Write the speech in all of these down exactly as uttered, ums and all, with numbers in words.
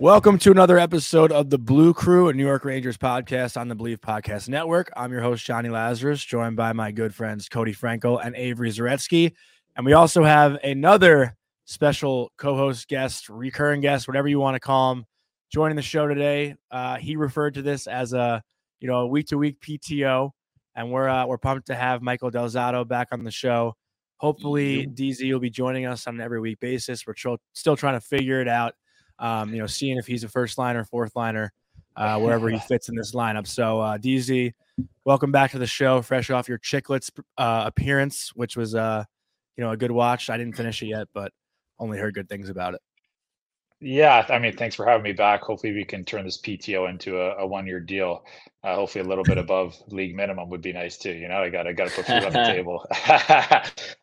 Welcome to another episode of the Blue Crew, a New York Rangers podcast on the Believe Podcast Network. I'm your host, Johnny Lazarus, joined by my good friends, Cody Frankel and Avery Zaretsky. And we also have another special co-host guest, recurring guest, whatever you want to call him, joining the show today. Uh, he referred to this as a, you know, a week-to-week P T O, and we're uh, we're pumped to have Michael Del Zotto back on the show. Hopefully, D Z will be joining us on an every-week basis. We're tr- still trying to figure it out. Um, you know, seeing if he's a first liner, fourth liner, uh, wherever he fits in this lineup. So, uh, D Z, welcome back to the show, fresh off your Chiclets uh, appearance, which was, uh, you know, a good watch. I didn't finish it yet, but only heard good things about it. Yeah, I mean, thanks for having me back. Hopefully we can turn this P T O into a, a one-year deal. Uh, hopefully a little bit above league minimum would be nice too. You know, I got I got to put food on the table.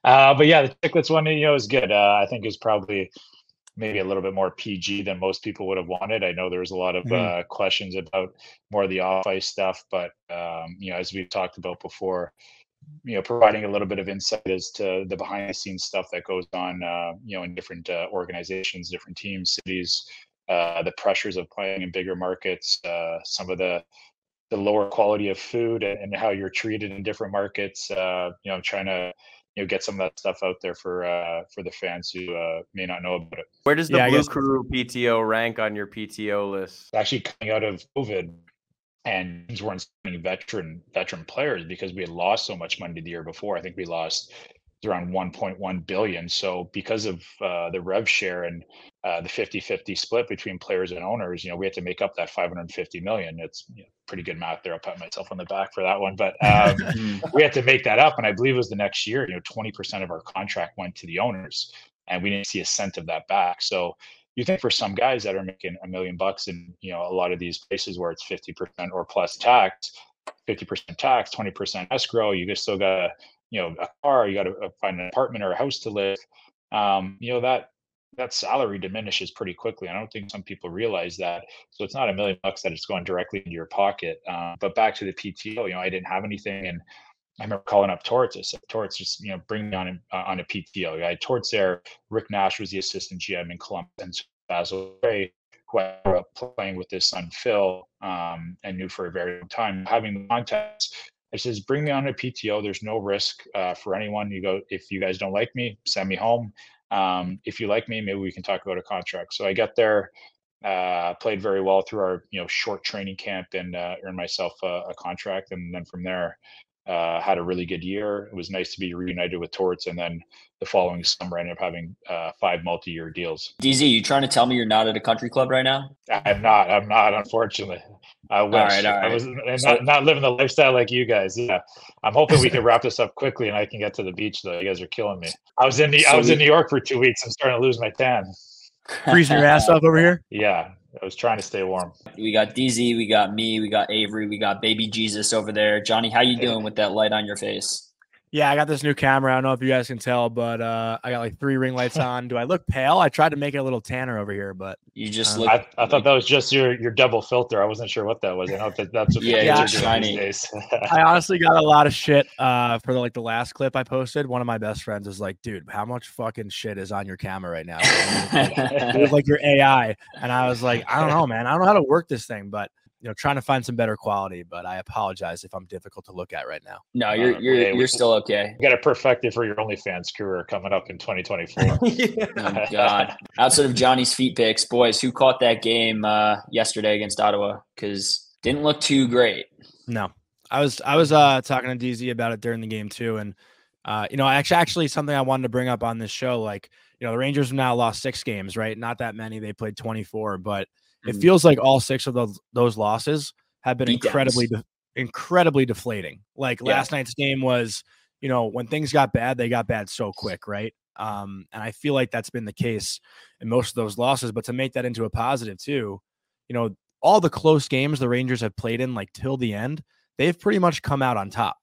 uh, but yeah, the Chiclets one, you know, was good. Uh, I think it was probably maybe a little bit more P G than most people would have wanted. I know there was a lot of mm-hmm. uh, questions about more of the off-ice stuff, but, um, you know, as we've talked about before, you know, providing a little bit of insight as to the behind-the-scenes stuff that goes on, uh, you know, in different uh, organizations, different teams, cities, uh, the pressures of playing in bigger markets, uh, some of the the lower quality of food and how you're treated in different markets, uh, you know, trying to, you know, get some of that stuff out there for uh, for the fans who uh, may not know about it. Where does the yeah, Blue Crew P T O rank on your P T O list? Actually, coming out of COVID, and teams weren't signing veteran veteran players because we had lost so much money the year before. I think we lost around one point one billion dollars. So because of uh, the rev share and uh, the fifty-fifty split between players and owners, you know, we had to make up that five hundred fifty million dollars. It's, you know, pretty good math there. I'll pat myself on the back for that one, but um, we had to make that up. And I believe it was the next year, you know, twenty percent of our contract went to the owners and we didn't see a cent of that back. So you think for some guys that are making a million bucks in, you know, a lot of these places where it's fifty percent or plus tax, fifty percent tax, twenty percent escrow, you just still got to, you know, a car, you got to find an apartment or a house to live. Um, you know, that, that salary diminishes pretty quickly. I don't think some people realize that. So it's not a million bucks that it's going directly into your pocket. Um, but back to the P T O, you know, I didn't have anything. And I remember calling up Torts. I said, Torts, just, you know, bring me on, uh, on a P T O. I had Torts there. Rick Nash was the assistant G M in Columbus, and Basil Gray, who I grew up playing with his son, Phil, um, and knew for a very long time. Having the contacts, it says, bring me on a P T O. There's no risk uh, for anyone. You go, if you guys don't like me, send me home. Um, if you like me, maybe we can talk about a contract. So I got there, uh, played very well through our, you know, short training camp and uh, earned myself a, a contract. And then from there, uh, had a really good year. It was nice to be reunited with Torts. And then the following summer, I ended up having uh, five multi-year deals. D Z, you trying to tell me you're not at a country club right now? I'm not. I'm not, unfortunately. I wish. All right, all right. I was not, so, not living the lifestyle like you guys. Yeah, I'm hoping we can wrap this up quickly and I can get to the beach. Though you guys are killing me. I was in the so I was we, in New York for two weeks. I'm starting to lose my tan. Freezing your ass off over here. Yeah, I was trying to stay warm. We got D Z, we got me, we got Avery, we got Baby Jesus over there. Johnny, how you doing with that light on your face? Yeah, I got this new camera. I don't know if you guys can tell, but uh, I got like three ring lights on. Do I look pale? I tried to make it a little tanner over here, but you just uh, look. I, I thought that was just your your double filter. I wasn't sure what that was. I hope that that's what yeah, yeah are shiny. Doing these days. I honestly got a lot of shit uh, for the, like the last clip I posted. One of my best friends is like, "Dude, how much fucking shit is on your camera right now?" It was like your A I, and I was like, "I don't know, man. I don't know how to work this thing," but. You know, trying to find some better quality, but I apologize if I'm difficult to look at right now. No, you're um, you're hey, you're still okay. You got to perfect it for your OnlyFans career coming up in twenty twenty-four. Yeah. Oh God! Outside of Johnny's feet picks, boys, who caught that game uh, yesterday against Ottawa? Because didn't look too great. No, I was I was uh, talking to D Z about it during the game too, and uh, you know, actually, actually something I wanted to bring up on this show, like you know, the Rangers have now lost six games, right? Not that many. They played twenty-four, but. It feels like all six of those those losses have been incredibly, de- incredibly deflating. Like yeah. Last night's game was, you know, when things got bad, they got bad so quick, right? Um, and I feel like that's been the case in most of those losses. But to make that into a positive too, you know, all the close games the Rangers have played in, like till the end, they've pretty much come out on top.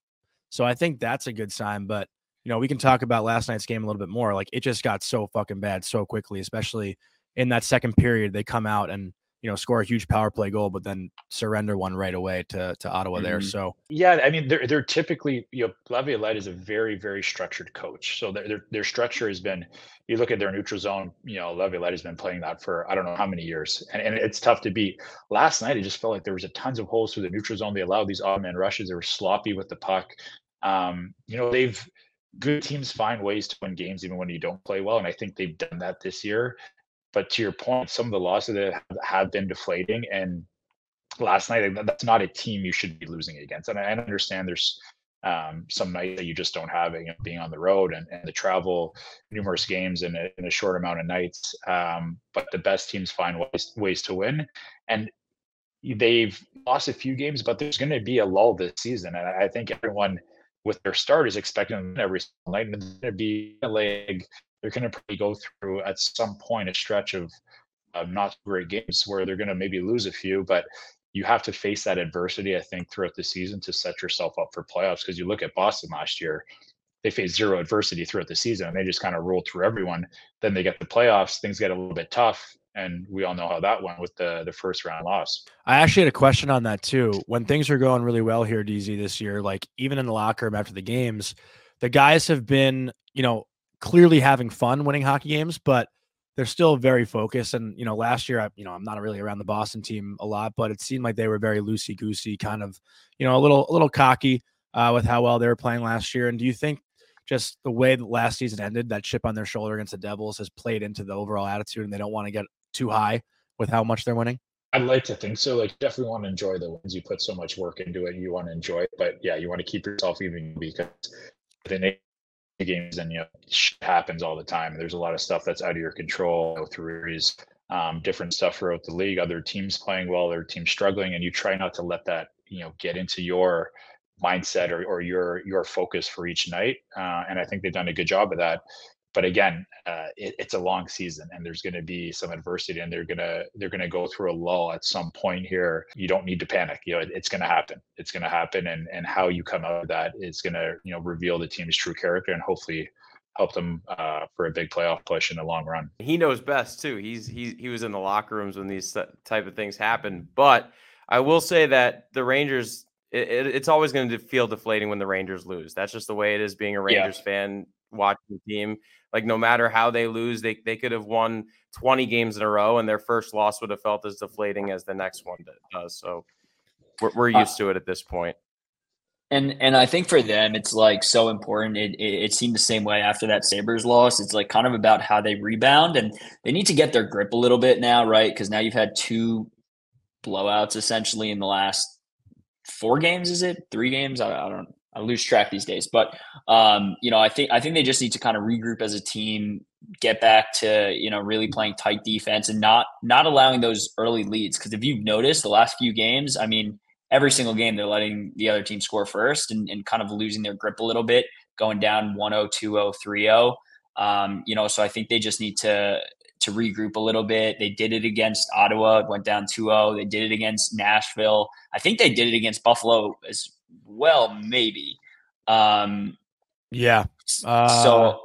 So I think that's a good sign. But, you know, we can talk about last night's game a little bit more. Like, it just got so fucking bad so quickly, especially in that second period. They come out and, you know, score a huge power play goal, but then surrender one right away to to Ottawa there. Mm-hmm. So yeah, I mean, they're they're typically, you know, Laviolette is a very very structured coach. So their their, their structure has been, you look at their neutral zone. You know, Laviolette has been playing that for I don't know how many years, and and it's tough to beat. Last night, it just felt like there was a tons of holes through the neutral zone. They allowed these odd man rushes. They were sloppy with the puck. Um, you know, they've good teams find ways to win games even when you don't play well, and I think they've done that this year. But to your point, some of the losses that have been deflating, and last night, that's not a team you should be losing against. And I understand there's um, some nights that you just don't have it, you know, being on the road and, and the travel, numerous games in a, in a short amount of nights. Um, but the best teams find ways, ways to win. And they've lost a few games, but there's going to be a lull this season. And I think everyone with their start is expecting them every single night. And it's going to be a leg. They're going to probably go through at some point a stretch of, of not great games where they're going to maybe lose a few, but you have to face that adversity, I think, throughout the season to set yourself up for playoffs. Because you look at Boston last year, they faced zero adversity throughout the season, and they just kind of rolled through everyone. Then they get the playoffs, things get a little bit tough, and we all know how that went with the, the first round loss. I actually had a question on that too. When things are going really well here, D Z, this year, like even in the locker room after the games, the guys have been, you know, clearly having fun winning hockey games, but they're still very focused. And, you know, last year, I, you know, I'm not really around the Boston team a lot, but it seemed like they were very loosey goosey, kind of, you know, a little, a little cocky uh, with how well they were playing last year. And do you think just the way that last season ended, that chip on their shoulder against the Devils has played into the overall attitude, and they don't want to get too high with how much they're winning? I'd like to think so. Like, definitely want to enjoy the wins. You put so much work into it, you want to enjoy it, but yeah, you want to keep yourself even, because they games and, you know, shit happens all the time. There's a lot of stuff that's out of your control, you know, through um different stuff throughout the league, other teams playing well, other teams struggling, and you try not to let that, you know, get into your mindset or, or your your focus for each night. Uh, and I think they've done a good job of that. But again, uh, it, it's a long season, and there's going to be some adversity, and they're gonna they're gonna go through a lull at some point here. You don't need to panic. You know, it, it's going to happen. It's going to happen, and and how you come out of that is going to, you know, reveal the team's true character and hopefully help them uh, for a big playoff push in the long run. He knows best too. He's he he was in the locker rooms when these type of things happen. But I will say that the Rangers, it, it, it's always going to feel deflating when the Rangers lose. That's just the way it is. Being a Rangers yeah. fan, watching the team. Like, no matter how they lose, they they could have won twenty games in a row, and their first loss would have felt as deflating as the next one does. So we're, we're used uh, to it at this point. And and I think for them, it's like so important. It, it it seemed the same way after that Sabres loss. It's like kind of about how they rebound, and they need to get their grip a little bit now, right? Because now you've had two blowouts essentially in the last four games. Is it three games? I, I don't know. I lose track these days, but um, you know, I think I think they just need to kind of regroup as a team, get back to, you know, really playing tight defense and not not allowing those early leads. Because if you've noticed the last few games, I mean, every single game they're letting the other team score first and, and kind of losing their grip a little bit, going down one oh, two oh, three oh. Um, you know, so I think they just need to to regroup a little bit. They did it against Ottawa, it went down two oh. They did it against Nashville. I think they did it against Buffalo as well, maybe. Um, yeah. Uh, so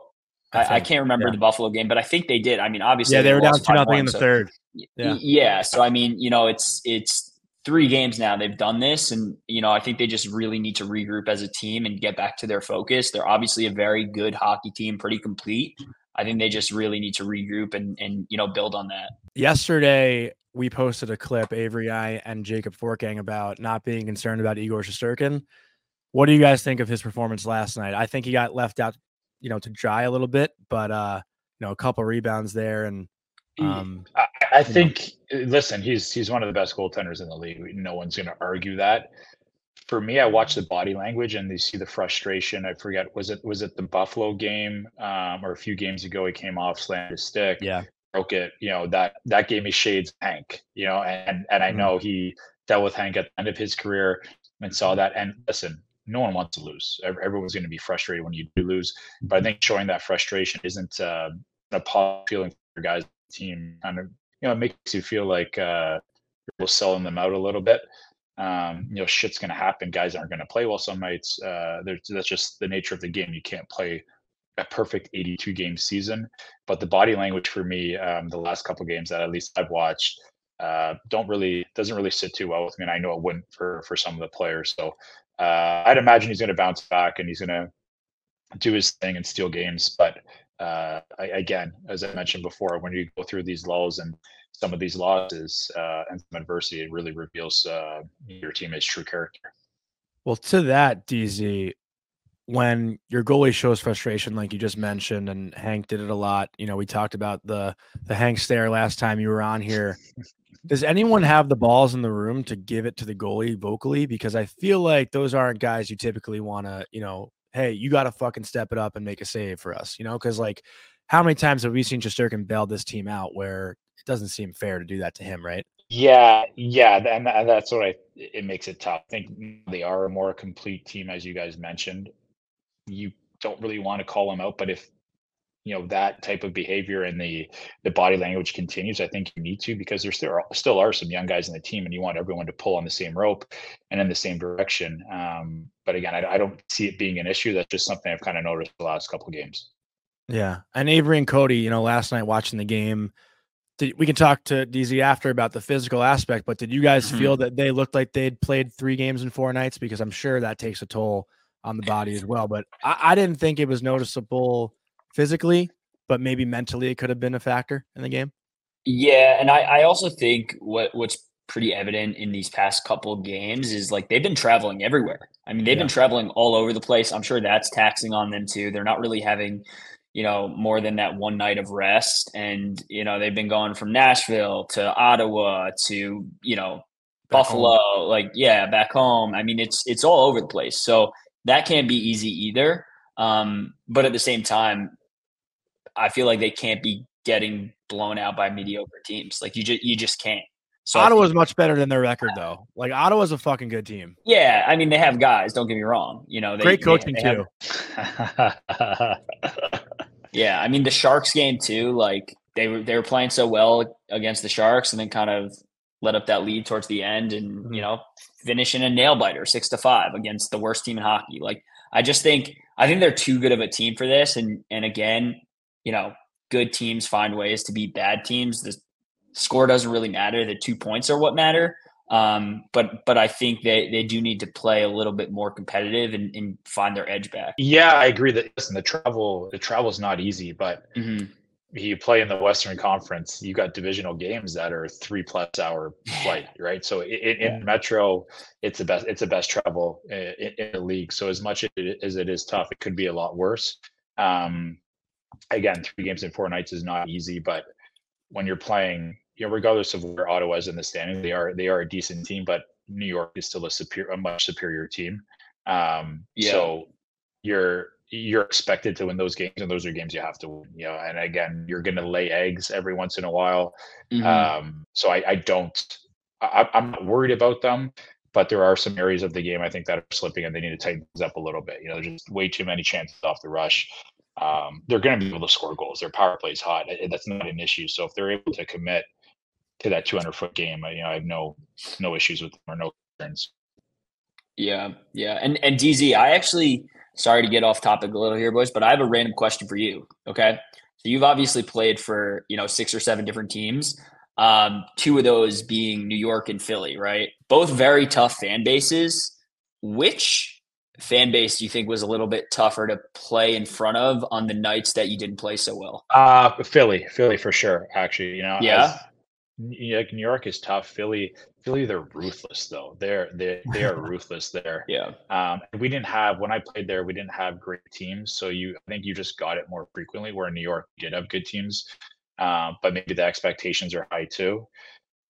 I, I, I can't remember yeah. the Buffalo game, but I think they did. I mean, obviously, yeah, they, they were down two nothing in the so, third. Yeah. yeah. So I mean, you know, it's it's three games now they've done this, and you know, I think they just really need to regroup as a team and get back to their focus. They're obviously a very good hockey team, pretty complete. I think they just really need to regroup and and you know, build on that. Yesterday, we posted a clip, Avery, I, and Jacob Forkang, about not being concerned about Igor Shesterkin. What do you guys think of his performance last night? I think he got left out, you know, to dry a little bit, but, uh, you know, a couple rebounds there. And um, I, I think, know. listen, he's, he's one of the best goaltenders in the league. No one's going to argue that. For me, I watch the body language and you see the frustration. I forget, was it, was it the Buffalo game um, or a few games ago, he came off, slammed his stick. Yeah. Broke it. You know, that, that gave me shades of Hank, you know, and, and I mm-hmm. know he dealt with Hank at the end of his career and saw that. And listen, no one wants to lose. Everyone's going to be frustrated when you do lose. But I think showing that frustration isn't uh, a positive feeling for your guys' team. Kind of, you know, it makes you feel like uh, you're selling them out a little bit. Um, you know, shit's going to happen. Guys aren't going to play well some nights. Uh, that's just the nature of the game. You can't play a perfect eighty-two game season. But the body language for me, um, the last couple of games that at least I've watched, uh, don't really doesn't really sit too well with me. And I know it wouldn't for for some of the players. So uh, I'd imagine he's going to bounce back and he's going to do his thing and steal games. But uh, I, again, as I mentioned before, when you go through these lulls and some of these losses uh, and some adversity, it really reveals uh, your teammate's true character. Well, to that, D Z, when your goalie shows frustration, like you just mentioned, and Hank did it a lot, you know, we talked about the, the Hank stare last time you were on here. Does anyone have the balls in the room to give it to the goalie vocally? Because I feel like those aren't guys you typically want to, you know, hey, you got to fucking step it up and make a save for us, you know? Because, like, how many times have we seen Shesterkin bail this team out where it doesn't seem fair to do that to him, right? Yeah, yeah, and that's what I – it makes it tough. I think they are a more complete team, as you guys mentioned. You don't really want to call them out, but if, you know, that type of behavior and the, the body language continues, I think you need to, because there's, there still are some young guys in the team and you want everyone to pull on the same rope and in the same direction. Um, but again, I, I don't see it being an issue. That's just something I've kind of noticed the last couple of games. Yeah. And Avery and Cody, you know, last night watching the game, did, we can talk to D Z after about the physical aspect, but did you guys mm-hmm. feel that they looked like they'd played three games in four nights? Because I'm sure that takes a toll on the body as well. But I, I didn't think it was noticeable physically, but maybe mentally it could have been a factor in the game. Yeah. And I, I also think what what's pretty evident in these past couple of games is, like, they've been traveling everywhere. I mean, they've yeah. been traveling all over the place. I'm sure that's taxing on them too. They're not really having, you know, more than that one night of rest. And, you know, they've been going from Nashville to Ottawa to, you know, back Buffalo, home. like, yeah, back home. I mean, it's, it's all over the place. So that can't be easy either. Um, but at the same time, I feel like they can't be getting blown out by mediocre teams. Like, you just, you just can't. So Ottawa's much better than their record, yeah. though. Like, Ottawa's a fucking good team. Yeah, I mean, they have guys. Don't get me wrong. You know, they, great coaching they have, they too. Yeah, I mean, the Sharks game too. Like, they were they were playing so well against the Sharks, and then kind of let up that lead towards the end, and mm-hmm. you know, finish in a nail biter, six to five against the worst team in hockey. Like, I just think I think they're too good of a team for this. And and again, you know, good teams find ways to beat bad teams. The score doesn't really matter. The two points are what matter. Um, but but I think they, they do need to play a little bit more competitive and, and find their edge back. Yeah, I agree that listen, the travel the travel is not easy, but mm-hmm. you play in the Western Conference, you got divisional games that are three plus hour flight, right? So it, it, yeah. in Metro, it's the best, it's the best travel in, in the league. So as much as it is tough, it could be a lot worse. Um, again, three games in four nights is not easy, but when you're playing, you know, regardless of where Ottawa is in the standings, they are, they are a decent team, but New York is still a superior, a much superior team. Um, yeah. So you're, you're expected to win those games, and those are games you have to win, you know, and again, you're going to lay eggs every once in a while. Mm-hmm. Um, so I, I don't, I, I'm not worried about them, but there are some areas of the game I think that are slipping and they need to tighten things up a little bit. You know, there's just way too many chances off the rush. Um, they're going to be able to score goals. Their power play is hot. That's not an issue. So if they're able to commit to that two hundred foot game, you know, I have no, no issues with them or no concerns. Yeah. Yeah. And, and D Z, I actually, sorry to get off topic a little here, boys, but I have a random question for you. Okay. So you've obviously played for, you know, six or seven different teams. Um, two of those being New York and Philly, right? Both very tough fan bases. Which fan base do you think was a little bit tougher to play in front of on the nights that you didn't play so well? Uh, Philly, Philly for sure. Actually, you know, yeah. Like, New York is tough. Philly, Philly, they're ruthless though. They're they they are ruthless there. Yeah. Um. We didn't have when I played there. We didn't have great teams. So you, I think you just got it more frequently. Where in New York, you did have good teams, um, but maybe the expectations are high too.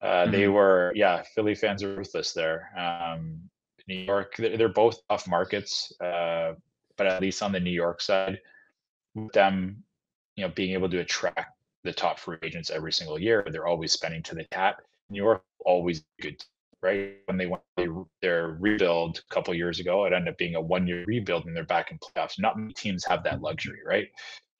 Uh, mm-hmm. They were, yeah. Philly fans are ruthless there. Um, New York, they're, they're both tough markets. Uh, but at least on the New York side, with them, you know, being able to attract the top free agents every single year, they're always spending to the cap. New York always good, right? When they went their rebuild a couple of years ago, it ended up being a one year rebuild and they're back in playoffs. Not many teams have that luxury, right?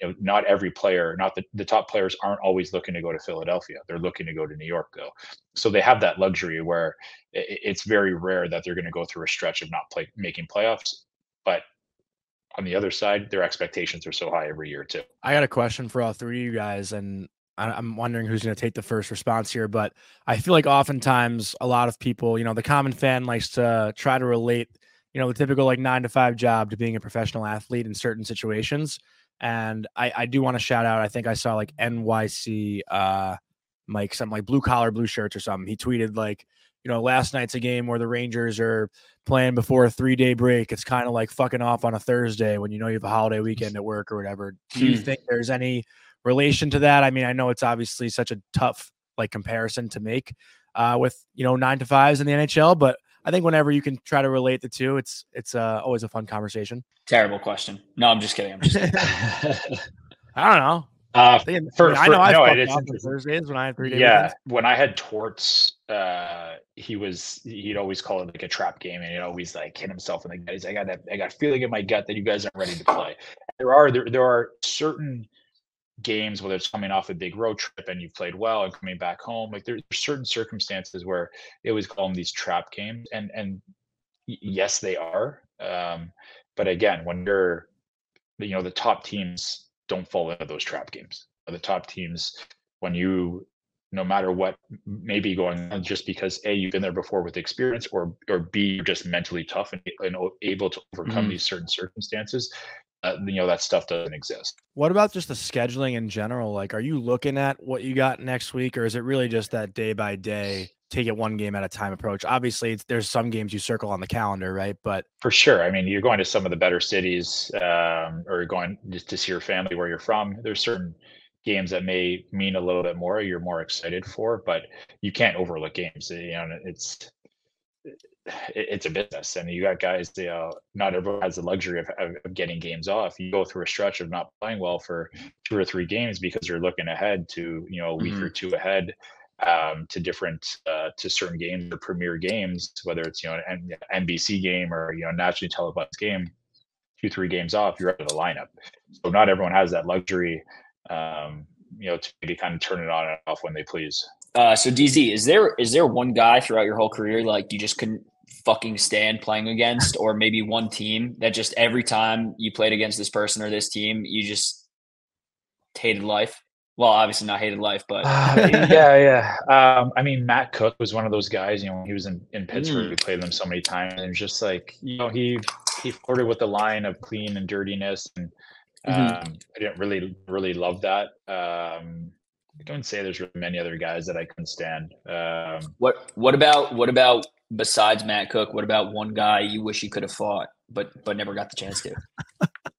you know, not every player, not the, the top players aren't always looking to go to Philadelphia. They're looking to go to New York, though. So they have that luxury where it, it's very rare that they're going to go through a stretch of not play, making playoffs. But on the other side, their expectations are so high every year, too. I got a question for all three of you guys, and I'm wondering who's going to take the first response here, but I feel like oftentimes a lot of people, you know, the common fan likes to try to relate, you know, the typical like nine to five job to being a professional athlete in certain situations. And I, I do want to shout out, I think I saw like N Y C, uh, Mike, something like blue collar, blue shirts or something. He tweeted like, you know, last night's a game where the Rangers are playing before a three day break. It's kind of like fucking off on a Thursday when, you know, you have a holiday weekend at work or whatever. Do you think there's any relation to that? I mean, I know it's obviously such a tough like comparison to make uh, with, you know, nine to fives in the N H L, but I think whenever you can try to relate the two, it's it's uh, always a fun conversation. Terrible question. No, I'm just kidding. I'm just kidding. I don't know. Uh, I, mean, for, I know for, I no, fucked off on Thursdays when I had three days. Yeah, weekends. When I had Torts, uh, he was he'd always call it like a trap game, and he'd always like hit himself in the guys. I got that. I got a feeling in my gut that you guys aren't ready to play. There are there there are certain games, whether it's coming off a big road trip and you've played well and coming back home, like there's certain circumstances where they always call them these trap games, and and yes, they are. Um, but again, when you're, you know, the top teams don't fall into those trap games. The top teams, when you, no matter what may be going on, just because A, you've been there before with experience, or or B, you're just mentally tough and, and able to overcome mm-hmm. these certain circumstances. Uh, you know, that stuff doesn't exist. What about just the scheduling in general? Like, are you looking at what you got next week, or is it really just that day by day, take it one game at a time approach? Obviously, it's, there's some games you circle on the calendar, right? But for sure, I mean, you're going to some of the better cities, um, or you're going just to see your family where you're from. There's certain games that may mean a little bit more, you're more excited for, but you can't overlook games. You know, it's it's a business, and you got guys, you know, not everyone has the luxury of, of, of getting games off. You go through a stretch of not playing well for two or three games because you're looking ahead to, you know, a week mm-hmm. or two ahead, um, to different, uh, to certain games or premier games, whether it's, you know, an N B C game or, you know, nationally televised game, two, three games off, you're out of the lineup. So not everyone has that luxury, um, you know, to maybe kind of turn it on and off when they please. Uh, so D Z, is there, is there one guy throughout your whole career, like you just couldn't fucking stand playing against, or maybe one team that just every time you played against this person or this team, you just hated life? Well, obviously not hated life, but uh, yeah, yeah. Um, I mean, Matt Cook was one of those guys. You know, when he was in, in Pittsburgh, mm. we played them so many times, and it was just like, you know, he he flirted with the line of clean and dirtiness, and um, mm-hmm. I didn't really really love that. Um, I don't say there's really many other guys that I couldn't stand. Um, what What about what about besides Matt Cook? What about one guy you wish you could have fought, but but never got the chance to?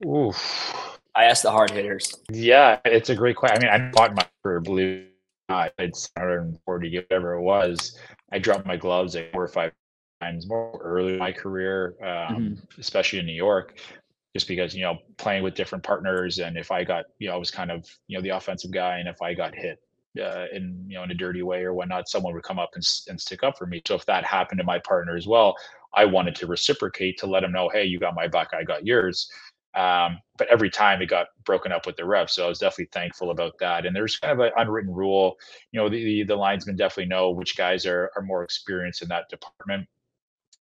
Oof. I asked the hard hitters. Yeah, it's a great question. I mean, I fought in my career, believe it or not. It's one hundred forty, whatever it was. I dropped my gloves like four or five times more early in my career, um, mm-hmm. especially in New York, just because, you know, playing with different partners. And if I got, you know, I was kind of, you know, the offensive guy, and if I got hit uh, in, you know, in a dirty way or whatnot, someone would come up and, and stick up for me. So if that happened to my partner as well, I wanted to reciprocate to let him know, hey, you got my back, I got yours. Um, but every time it got broken up with the ref. So I was definitely thankful about that. And there's kind of an unwritten rule, you know, the, the, the linesmen definitely know which guys are, are more experienced in that department,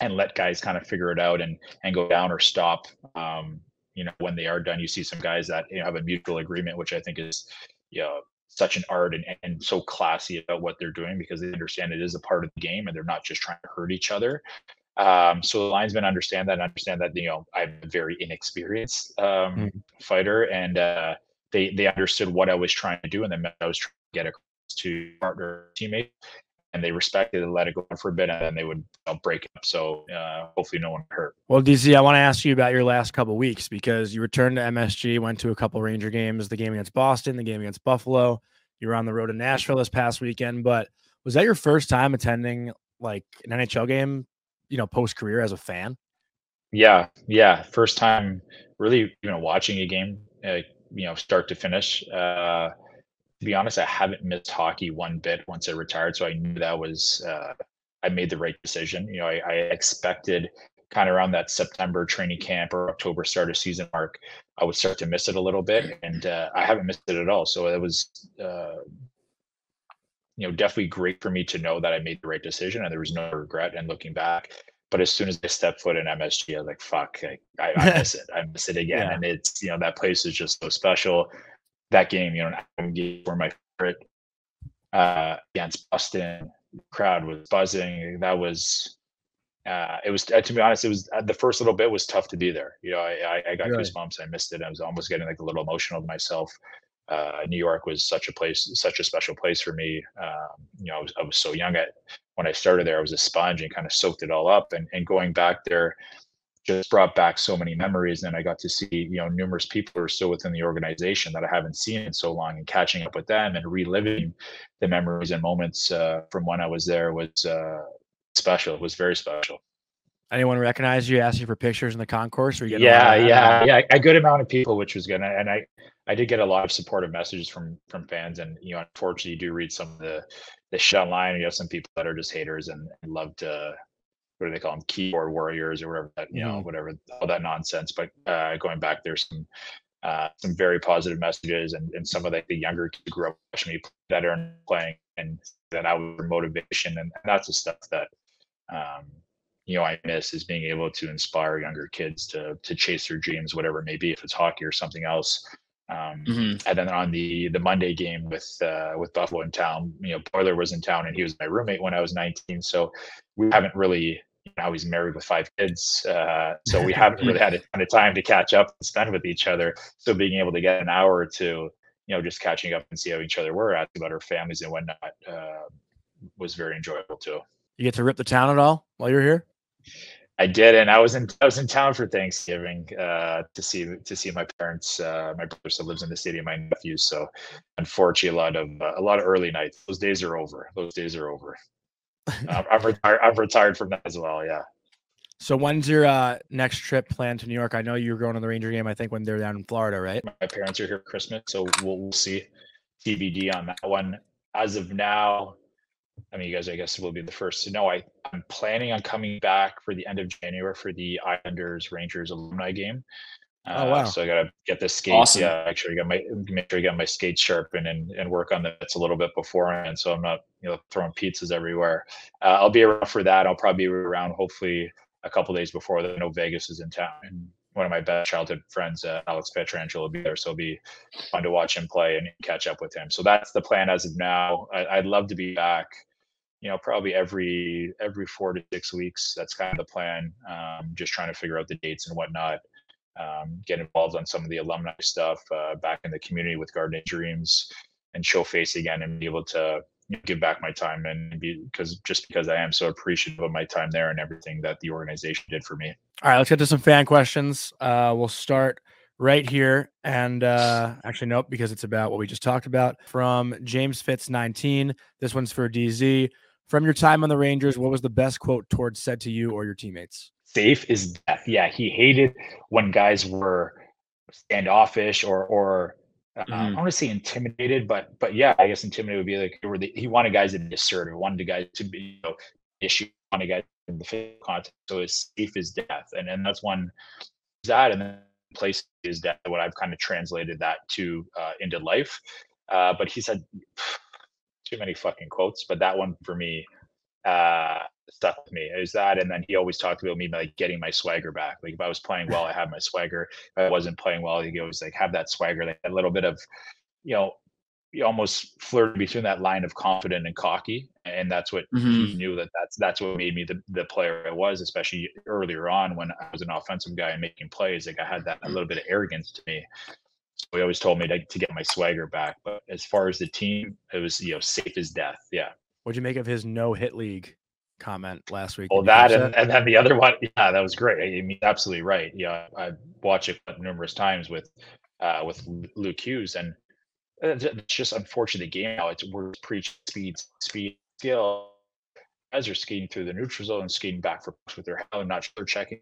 and let guys kind of figure it out and, and go down or stop. Um, you know, when they are done, you see some guys that, you know, have a mutual agreement, which I think is, you know, such an art and, and so classy about what they're doing, because they understand it is a part of the game and they're not just trying to hurt each other. Um, so the linesmen understand that and understand that, you know, I'm a very inexperienced um, mm-hmm. fighter, and uh, they, they understood what I was trying to do, and then I was trying to get across to partner teammates. And they respected it, let it go for a bit, and then they would, you know, break up. So uh, hopefully no one hurt. Well, D Z, I want to ask you about your last couple of weeks, because you returned to M S G, went to a couple Ranger games, the game against Boston, the game against Buffalo. You were on the road to Nashville this past weekend. But was that your first time attending like an N H L game, you know, post-career as a fan? Yeah, yeah. First time really, you know, watching a game, uh, you know, start to finish. Uh To be honest, I haven't missed hockey one bit once I retired. So I knew that was, uh, I made the right decision. You know, I, I expected kind of around that September training camp or October start of season mark, I would start to miss it a little bit, and uh, I haven't missed it at all. So it was, uh, you know, definitely great for me to know that I made the right decision and there was no regret. And looking back, but as soon as I step foot in M S G, I was like, "Fuck, I, I, I miss it. I miss it again." Yeah. And it's, you know, that place is just so special. That game, you know, an game were my favorite uh, against Boston. The crowd was buzzing. That was, uh, it was, to be honest, it was uh, the first little bit was tough to be there. You know, I, I, I got goosebumps. I missed it. I was almost getting like a little emotional to myself. Uh, New York was such a place, such a special place for me. Um, you know, I was, I was so young. I, when I started there, I was a sponge and kind of soaked it all up. And, and going back there just brought back so many memories. And I got to see, you know, numerous people who are still within the organization that I haven't seen in so long, and catching up with them and reliving the memories and moments uh, from when I was there was uh, special. It was very special. Anyone recognize you, ask you for pictures in the concourse? Or you yeah, yeah, yeah. A good amount of people, which was good. And I, I did get a lot of supportive messages from from fans, and you know, unfortunately, you do read some of the the shit online. You have some people that are just haters and love to, what do they call them, keyboard warriors or whatever that, you know, whatever, all that nonsense. But uh, going back, there's some uh, some very positive messages, and, and some of the, the younger kids who grew up watching me that are playing, and that I was motivation, and that's the stuff that um, you know, I miss, is being able to inspire younger kids to to chase their dreams, whatever it may be, if it's hockey or something else. Um, mm-hmm. And then on the, the Monday game with, uh, with Buffalo in town, you know, Boiler was in town and he was my roommate when I was nineteen. So we haven't really, you know, he's married with five kids. Uh, so we haven't really had a ton of time to catch up and spend with each other. So being able to get an hour or two, you know, just catching up and see how each other were, ask about our families and whatnot, uh, was very enjoyable too. You get to rip the town at all while you're here? I did, and I was in I was in town for Thanksgiving uh, to see to see my parents. Uh, my brother still lives in the city, and my nephews. So, unfortunately, a lot of uh, a lot of early nights. Those days are over. Those days are over. I'm, I'm retired. I'm retired from that as well. Yeah. So, when's your uh, next trip planned to New York? I know you were going to the Ranger game, I think, when they're down in Florida, right? My parents are here for Christmas, so we'll, we'll see. T B D on that one. As of now, I mean, you guys, I guess, will be the first to know. I, I'm planning on coming back for the end of January for the Islanders Rangers alumni game. Uh, oh, wow. So I got to get the skates. Awesome. Yeah, make sure I got my make sure I got my skates sharpened and, and work on that a little bit beforehand, so I'm not, you know, throwing pizzas everywhere. Uh, I'll be around for that. I'll probably be around hopefully a couple days before that. I know Vegas is in town, and one of my best childhood friends, uh, Alex Petrangelo, will be there, so it'll be fun to watch him play and catch up with him. So that's the plan as of now. I, I'd love to be back, you know, probably every every four to six weeks. That's kind of the plan. Um, just trying to figure out the dates and whatnot. Um, get involved on some of the alumni stuff, uh, back in the community with Garden of Dreams, and show face again and be able to give back my time, and be, because just because I am so appreciative of my time there and everything that the organization did for me. All right, let's get to some fan questions. Uh, we'll start right here, and uh, actually, nope, because it's about what we just talked about. From James Fitz nineteen, this one's for D Z. From your time on the Rangers, what was the best quote Torts said to you or your teammates? Safe is death. Yeah, he hated when guys were standoffish or or. Uh, mm. I want to say intimidated, but but yeah, I guess intimidated would be like, were the, he wanted guys to be assertive, wanted the guys to be, you know, issue, wanted guys in the physical contact. So it's safe as death, and and that's one that, and then place is death. What I've kind of translated that to uh, into life. Uh, but he said too many fucking quotes, but that one for me uh, stuck with me. It was that, and then he always talked about me like getting my swagger back. Like if I was playing well, I had my swagger. If I wasn't playing well, he always like have that swagger, like a little bit of, you know, you almost flirted between that line of confident and cocky. And that's what mm-hmm. he knew that that's, that's what made me the, the player I was, especially earlier on when I was an offensive guy and making plays. Like I had that a little bit of arrogance to me. So he always told me to, to get my swagger back. But as far as the team, it was, you know, safe as death. Yeah. What'd you make of his no hit league comment last week? Well, that and, and then the other one, yeah, that was great. I mean, absolutely right. Yeah, I watched it numerous times with uh, with Luke Hughes, and it's just unfortunate the game now. It's we're preaching speed, speed, skill. Guys are skating through the neutral zone and skating back for pucks with their head and not sure checking.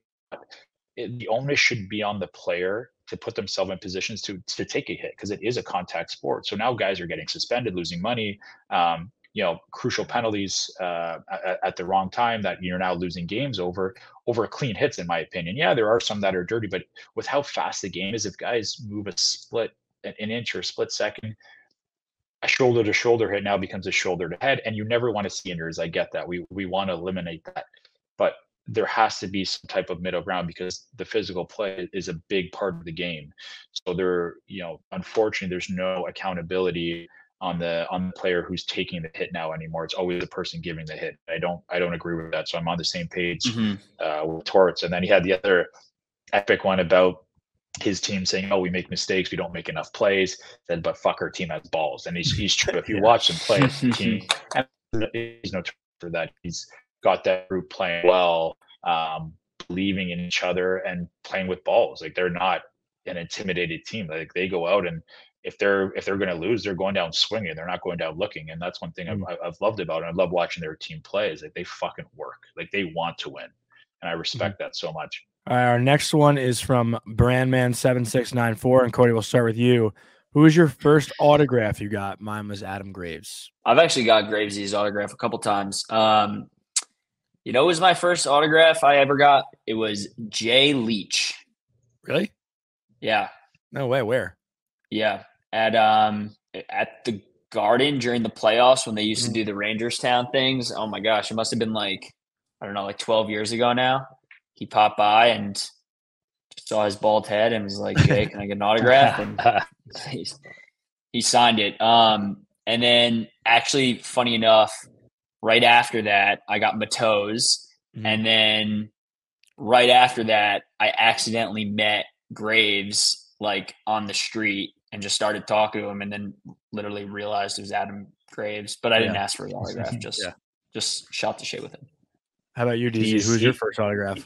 It, the onus should be on the player to put themselves in positions to to take a hit, because it is a contact sport. So now guys are getting suspended, losing money. Um, you know, crucial penalties uh, at, at the wrong time that you're now losing games over, over clean hits, in my opinion. Yeah, there are some that are dirty, but with how fast the game is, if guys move a split, an inch or a split second, a shoulder to shoulder hit now becomes a shoulder to head, and you never want to see injuries. I get that. We, we want to eliminate that, but there has to be some type of middle ground, because the physical play is a big part of the game. So there, you know, unfortunately, there's no accountability on the on the player who's taking the hit now anymore. It's always the person giving the hit. I don't I don't agree with that. So I'm on the same page mm-hmm. uh, with Torts. And then he had the other epic one about his team saying, "Oh, we make mistakes. We don't make enough plays." Then, but fuck, our team has balls, and he's he's true. If you yeah. watch him play as a team, he's no trouble for that. He's got that group playing well, um, believing in each other, and playing with balls. Like, they're not an intimidated team. Like, they go out, and if they're if they're going to lose, they're going down swinging. They're not going down looking. And that's one thing mm-hmm. I've, I've loved about it. I love watching their team play. Is like they fucking work. Like, they want to win, and I respect mm-hmm. that so much. All right, our next one is from Brandman seven six nine four, and Cody, we'll start with you. Who was your first autograph you got? Mine was Adam Graves. I've actually got Gravesy's autograph a couple times. Um, You know, it was my first autograph I ever got. It was Jay Leach. Really? Yeah. No way. Where? Yeah. At um at the Garden during the playoffs when they used mm-hmm. to do the Rangers Town things. Oh my gosh. It must have been like, I don't know, like twelve years ago now. He popped by and saw his bald head and was like, "Jay, can I get an autograph?" And he, he signed it. Um, and then actually, funny enough, right after that, I got Matteau's. Mm-hmm. And then right after that, I accidentally met Graves, like, on the street, and just started talking to him, and then literally realized it was Adam Graves. But I yeah. didn't ask for his autograph. Just yeah. just shot the shit with him. How about you, D Z? Who was your first autograph?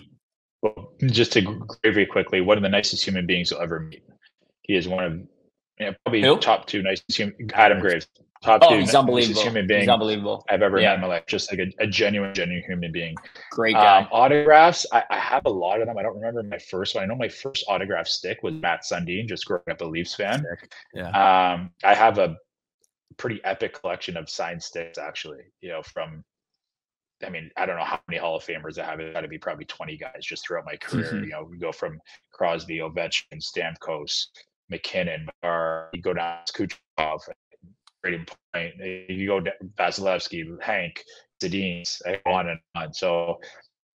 Well, just to very quickly, one of the nicest human beings you'll ever meet. He is one of you know, probably Who? top two nicest human Adam Graves. Top oh, dude, he's unbelievable. Human being he's unbelievable. I've ever yeah. met in my life. Just like a, a genuine, genuine human being. Great guy. Um, autographs, I, I have a lot of them. I don't remember my first one. I know my first autograph stick was Matt Sundin, just growing up a Leafs fan. Yeah. Um, I have a pretty epic collection of signed sticks, actually, you know, from, I mean, I don't know how many Hall of Famers I have. It's got to be probably twenty guys just throughout my career. Mm-hmm. You know, we go from Crosby, Ovechkin, Stamkos, McKinnon, or you go down to Kucherov. Point. You go to Vasilevsky, Hank, Zidins, on and on. So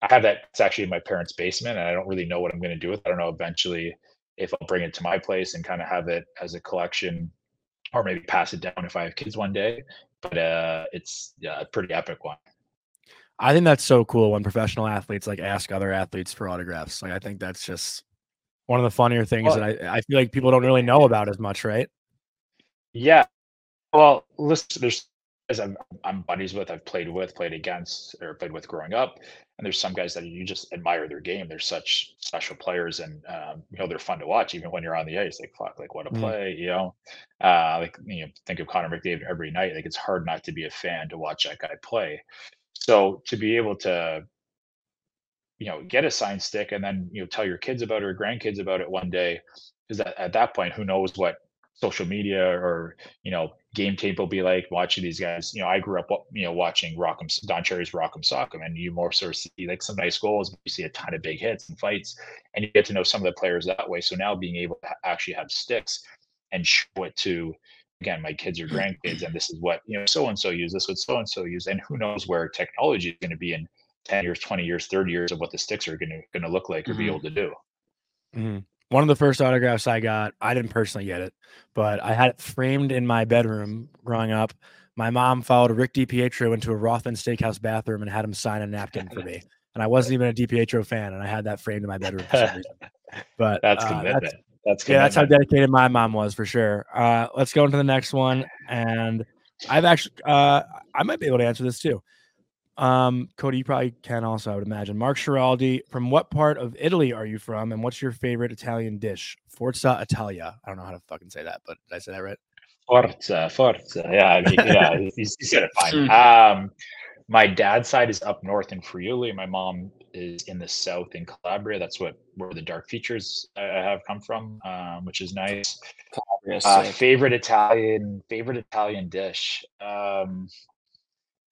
I have that. It's actually in my parents' basement, and I don't really know what I'm going to do with it. I don't know eventually if I'll bring it to my place and kind of have it as a collection, or maybe pass it down if I have kids one day. But uh, it's yeah, a pretty epic one. I think that's so cool when professional athletes like ask other athletes for autographs. Like, I think that's just one of the funnier things well, that I, I feel like people don't really know about as much, right? Yeah. Well, listen, there's guys I'm, I'm buddies with, I've played with, played against, or played with growing up, and there's some guys that you just admire their game. They're such special players, and um, you know, they're fun to watch even when you're on the ice. Like, fuck, like what a play, you know. Uh, like, you know, think of Connor McDavid every night. Like, it's hard not to be a fan to watch that guy play. So to be able to, you know, get a signed stick and then, you know, tell your kids about it or grandkids about it one day, because that, at that point, who knows what social media or, you know, game tape will be like watching these guys. You know, I grew up, you know, watching Rock'em, Don Cherry's Rock'em Sock'em, and you more sort of see like some nice goals, but you see a ton of big hits and fights, and you get to know some of the players that way. So now being able to actually have sticks and show it to, again, my kids or grandkids, and this is what, you know, so-and-so used, this is what so-and-so used, and who knows where technology is going to be in ten years, twenty years, thirty years of what the sticks are going to going to look like or mm-hmm. be able to do. Mm-hmm. One of the first autographs I got, I didn't personally get it, but I had it framed in my bedroom growing up. My mom followed Rick DiPietro into a Rothman Steakhouse bathroom and had him sign a napkin for me. And I wasn't even a DiPietro fan, and I had that framed in my bedroom for some reason. But that's, uh, commitment. that's, that's commitment. Yeah, that's how dedicated my mom was, for sure. Uh, let's go into the next one. And I've actually, uh, I might be able to answer this too. Um, Cody, you probably can also, I would imagine. Mark Schiraldi, from what part of Italy are you from, and what's your favorite Italian dish? Forza Italia. I don't know how to fucking say that, but did I say that right? Forza, Forza. Yeah, I mean, yeah, you said it fine. Um, my dad's side is up north in Friuli. My mom is in the south in Calabria. That's what where the dark features I have come from, um, which is nice. Uh, favorite Italian, favorite Italian dish. Um,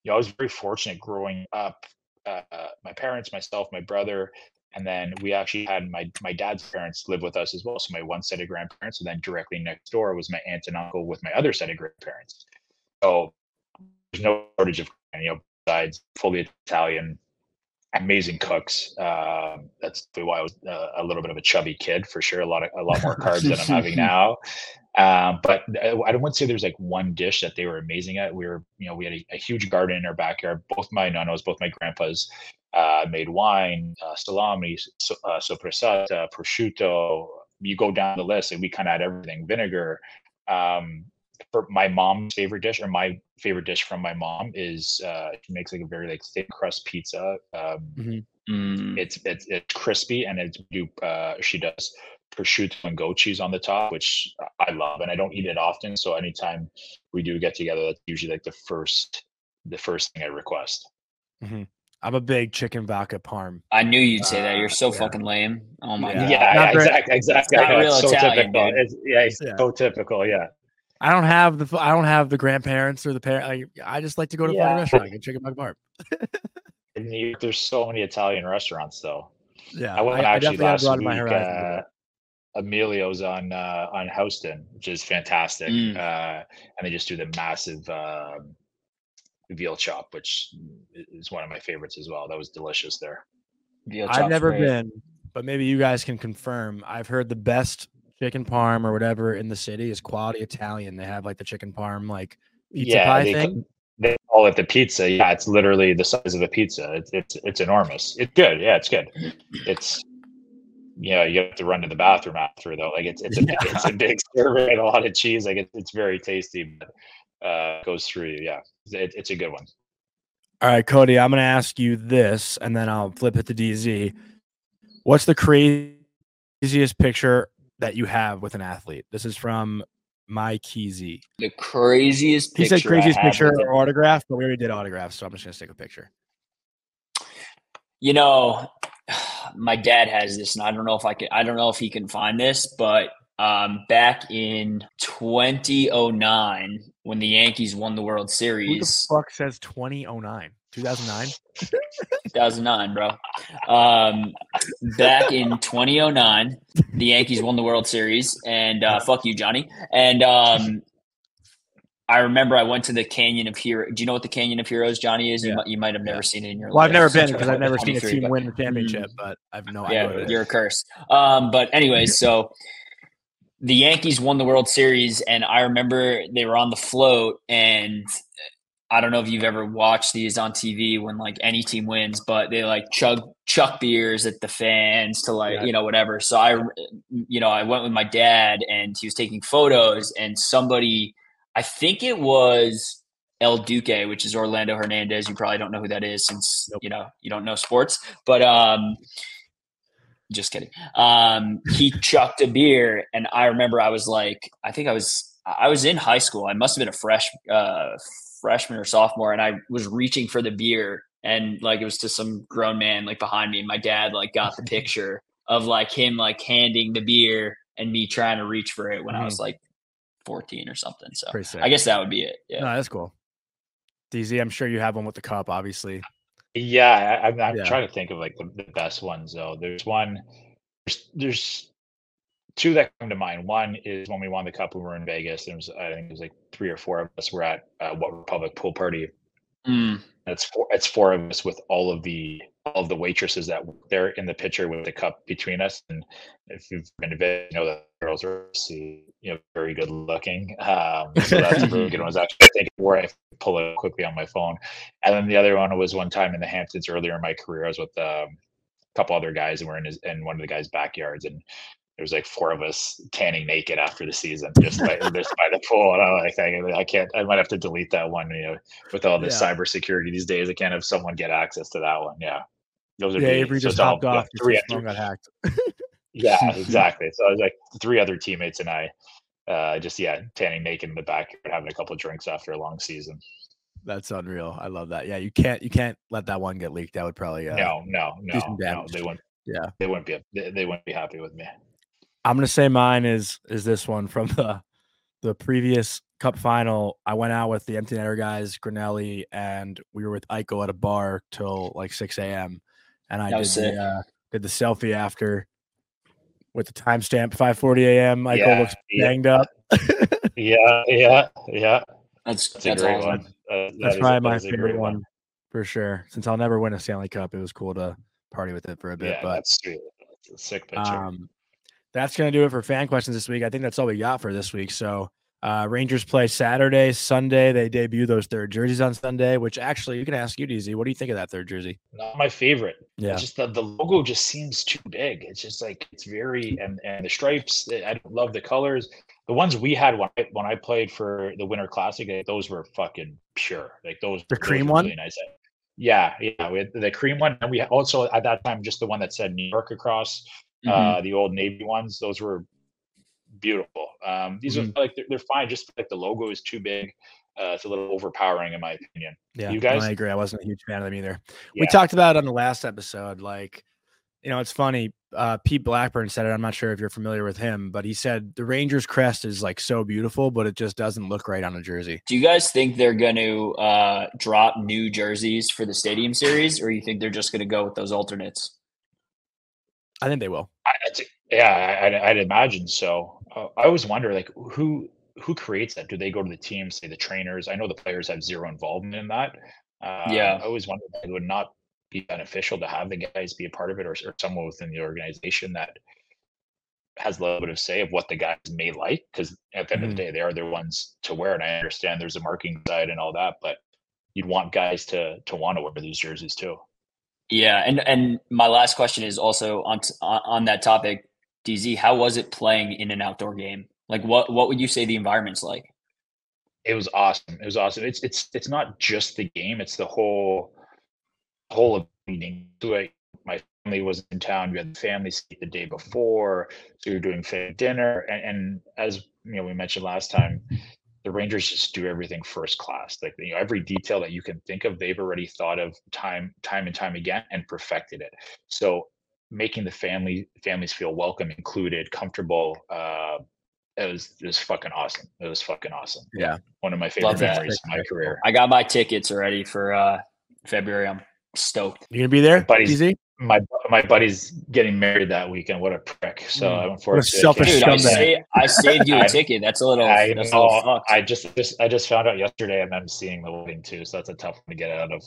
you know, I was very fortunate growing up. Uh, my parents, myself, my brother, and then we actually had my my dad's parents live with us as well. So my one set of grandparents, and then directly next door was my aunt and uncle with my other set of grandparents. So there's no shortage of, you know, besides fully Italian, amazing cooks. Um, that's why I was uh, a little bit of a chubby kid for sure. A lot of a lot more carbs than I'm having now. Um, but I, I wouldn't say there's like one dish that they were amazing at. We were, you know, we had a, a huge garden in our backyard. Both my nanos, both my grandpas uh, made wine, uh, salami, so, uh, soppressata, prosciutto. You go down the list, and we kind of had everything. Vinegar. Um, for my mom's favorite dish, or my favorite dish from my mom is, uh, she makes like a very like thin crust pizza. Um, mm-hmm. mm. it's, it's, it's crispy, and it's, uh, she does prosciutto and goat cheese on the top, which I love, and I don't eat it often. So anytime we do get together, that's usually like the first, the first thing I request. Mm-hmm. I'm a big chicken vodka parm. I knew you'd say uh, that. You're so yeah. fucking lame. Oh my yeah. God. Yeah, yeah very, exactly. exactly. It's, it's so Italian, typical. It's, yeah, it's yeah. so typical. Yeah. I don't have the I don't have the grandparents or the parents. I, I just like to go to yeah. a restaurant and get chicken by the bar. There's so many Italian restaurants, though. Yeah, I went I, actually I last week. My uh, Emilio's on uh, on Houston, which is fantastic, mm. uh, and they just do the massive uh, veal chop, which is one of my favorites as well. That was delicious there. Veal I've never great. been, but maybe you guys can confirm. I've heard the best chicken parm or whatever in the city is Quality Italian. They have like the chicken parm, like pizza yeah, pie they, thing. They call it the pizza. Yeah, it's literally the size of a pizza. It's it's it's enormous. It's good. Yeah, it's good. It's yeah, you have to run to the bathroom after though. Like it's it's a yeah. it's a big serving and a lot of cheese. Like it's it's very tasty, but uh, goes through. Yeah, it, it's a good one. All right, Cody, I'm gonna ask you this, and then I'll flip it to D Z. What's the craziest picture that you have with an athlete? This is from my Keezy. The craziest picture. He said craziest picture or autograph, but we already did autographs, so I'm just going to take a picture. You know, my dad has this, and I don't know if I can, I don't know if he can find this, but um, back in twenty oh nine, when the Yankees won the World Series. Who the fuck says twenty oh nine? two thousand nine? two thousand nine, bro. Um, back in twenty oh nine, the Yankees won the World Series, and uh, fuck you, Johnny. And um, I remember I went to the Canyon of Heroes. Do you know what the Canyon of Heroes, Johnny, is? Yeah. You, might, you might have never yeah. seen it in your well, life. Well, I've never been because I've never seen a team but, win the championship, but I have no yeah, idea. You're a curse. Um, but anyways, so the Yankees won the World Series, and I remember they were on the float, and – I don't know if you've ever watched these on T V when like any team wins, but they like chug chuck beers at the fans to like, yeah. you know, whatever. So I, you know, I went with my dad and he was taking photos, and somebody, I think it was El Duque, which is Orlando Hernandez. You probably don't know who that is since, nope. you know, you don't know sports, but um, just kidding. Um, he chucked a beer. And I remember I was like, I think I was, I was in high school. I must've been a fresh, uh, freshman or sophomore, and I was reaching for the beer, and like it was to some grown man like behind me, and my dad like got the picture of like him like handing the beer and me trying to reach for it when mm-hmm. I was like fourteen or something. So I guess that would be it. Yeah, no, that's cool. D Z, I'm sure you have one with the cup, obviously. Yeah, I, I'm, I'm yeah. trying to think of like the, the best ones though. There's one. There's, there's two that come to mind. One is when we won the cup, we were in Vegas. There was, I think it was like three or four of us were at uh, What Republic pool party. Mm. That's four. It's four of us with all of the all of the waitresses that were there in the picture with the cup between us. And if you've been to Vegas, you know that the girls are, you know, very good looking. Um, so that's a really good one. I was actually thinking where I pull it quickly on my phone. And then the other one was one time in the Hamptons earlier in my career. I was with um, a couple other guys, and we're in his, in one of the guys' backyards, and there was like four of us tanning naked after the season, just by, just by the pool. And I'm like, I, I can't, I might have to delete that one, you know, with all this yeah. cybersecurity these days. I can't have someone get access to that one. Yeah. Those are yeah, Avery just hopped all, off. Three other, got hacked. Yeah, exactly. So I was like three other teammates and I uh, just, yeah, tanning naked in the backyard, having a couple of drinks after a long season. That's unreal. I love that. Yeah. You can't, you can't let that one get leaked. That would probably, uh, no, no, no, no, they wouldn't. Yeah. They wouldn't be, they, they wouldn't be happy with me. I'm going to say mine is is this one from the the previous Cup final, I went out with the empty netter guys, Grinelli, and we were with Eichel at a bar till like six a.m. And I did the, uh, did the selfie after with the timestamp five forty a.m. Eichel yeah, looks banged yeah. up. yeah, yeah, yeah. That's, that's, that's a great awesome. one. Uh, that that's probably a, my that favorite one. one for sure. Since I'll never win a Stanley Cup, it was cool to party with it for a bit. Yeah, but that's, that's a sick picture. Um, that's going to do it for fan questions this week. I think that's all we got for this week. So Uh, Rangers play Saturday, Sunday. They debut those third jerseys on Sunday, which actually you can ask you, D Z, what do you think of that third jersey? Not my favorite. Yeah. It's just the, the logo just seems too big. It's just like, it's very, and, and the stripes, I don't love the colors. The ones we had when I, when I played for the Winter Classic, those were fucking pure. Like those. The cream those one? Really nice. Yeah. Yeah. We had the cream one. And we also at that time, just the one that said New York across, mm-hmm. uh, the old Navy ones. Those were beautiful. Um, these mm-hmm. are like they're, they're fine. Just like the logo is too big. Uh, it's a little overpowering, in my opinion. Yeah, you guys, I agree. I wasn't a huge fan of them either. Yeah. We talked about it on the last episode. Like, you know, it's funny. Uh, Pete Blackburn said it. I'm not sure if you're familiar with him, but he said the Rangers crest is like so beautiful, but it just doesn't look right on a jersey. Do you guys think they're going to uh, drop new jerseys for the Stadium Series, or you think they're just going to go with those alternates? I think they will. I, I think, yeah, I, I'd imagine so. Uh, I always wonder, like, who who creates that? Do they go to the team, say the trainers? I know the players have zero involvement in that. Uh, yeah. I always wonder if it would not be beneficial to have the guys be a part of it, or, or someone within the organization that has a little bit of say of what the guys may like, because at the end mm-hmm. of the day, they are the ones to wear. And I understand there's a marketing side and all that, but you'd want guys to to want to wear these jerseys too. Yeah, and, and my last question is also on t- on that topic, D Z. How was it playing in an outdoor game? Like, what, what would you say the environment's like? It was awesome. It was awesome. It's it's it's not just the game; it's the whole whole of meeting. Like, my family was in town. We had the family the day before, so we were doing family dinner. And, and as you know, we mentioned last time, the Rangers just do everything first class. Like, you know, every detail that you can think of, they've already thought of time, time and time again, and perfected it. So, making the family families feel welcome, included, comfortable. Uh, it was it was fucking awesome. It was fucking awesome. Yeah, one of my favorite memories of my career. I got my tickets already for uh, February. I'm stoked. You gonna be there, buddy? My my buddy's getting married that weekend. What a prick! So I'm mm. fortunate. Selfish Dude, I, say, I saved you a I, ticket. That's a little. I, that's know, a little I just, just I just found out yesterday, and I'm seeing the wedding too. So that's a tough one to get out of.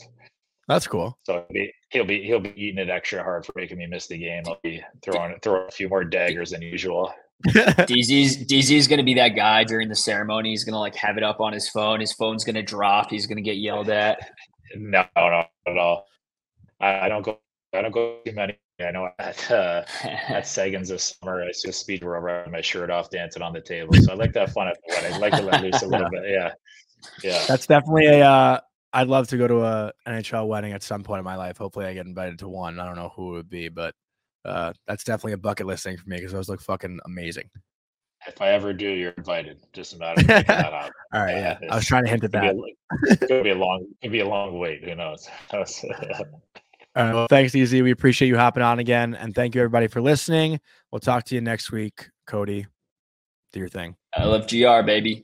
That's cool. So he'll be he'll be, he'll be eating it extra hard for making me miss the game. I'll be throwing throwing a few more daggers than usual. D Z's D Z's gonna be that guy during the ceremony. He's gonna like have it up on his phone. His phone's gonna drop. He's gonna get yelled at. No, no, not at all. I, I don't go. I don't go too many. I know at, uh, at Sagan's this summer, I just speed where I my shirt off, dancing on the table. So I like that fun. I like to let loose a little bit. Yeah, yeah. That's definitely a. Uh, I'd love to go to a N H L wedding at some point in my life. Hopefully, I get invited to one. I don't know who it would be, but uh, that's definitely a bucket list thing for me because those look fucking amazing. If I ever do, you're invited. Just a matter of picking that up. All right. Yeah, yeah. I was trying to hint at that. It could be a long. It could be a long wait. Who knows? All right, well, thanks, D Z. We appreciate you hopping on again. And thank you, everybody, for listening. We'll talk to you next week. Cody, do your thing. I love G R, baby.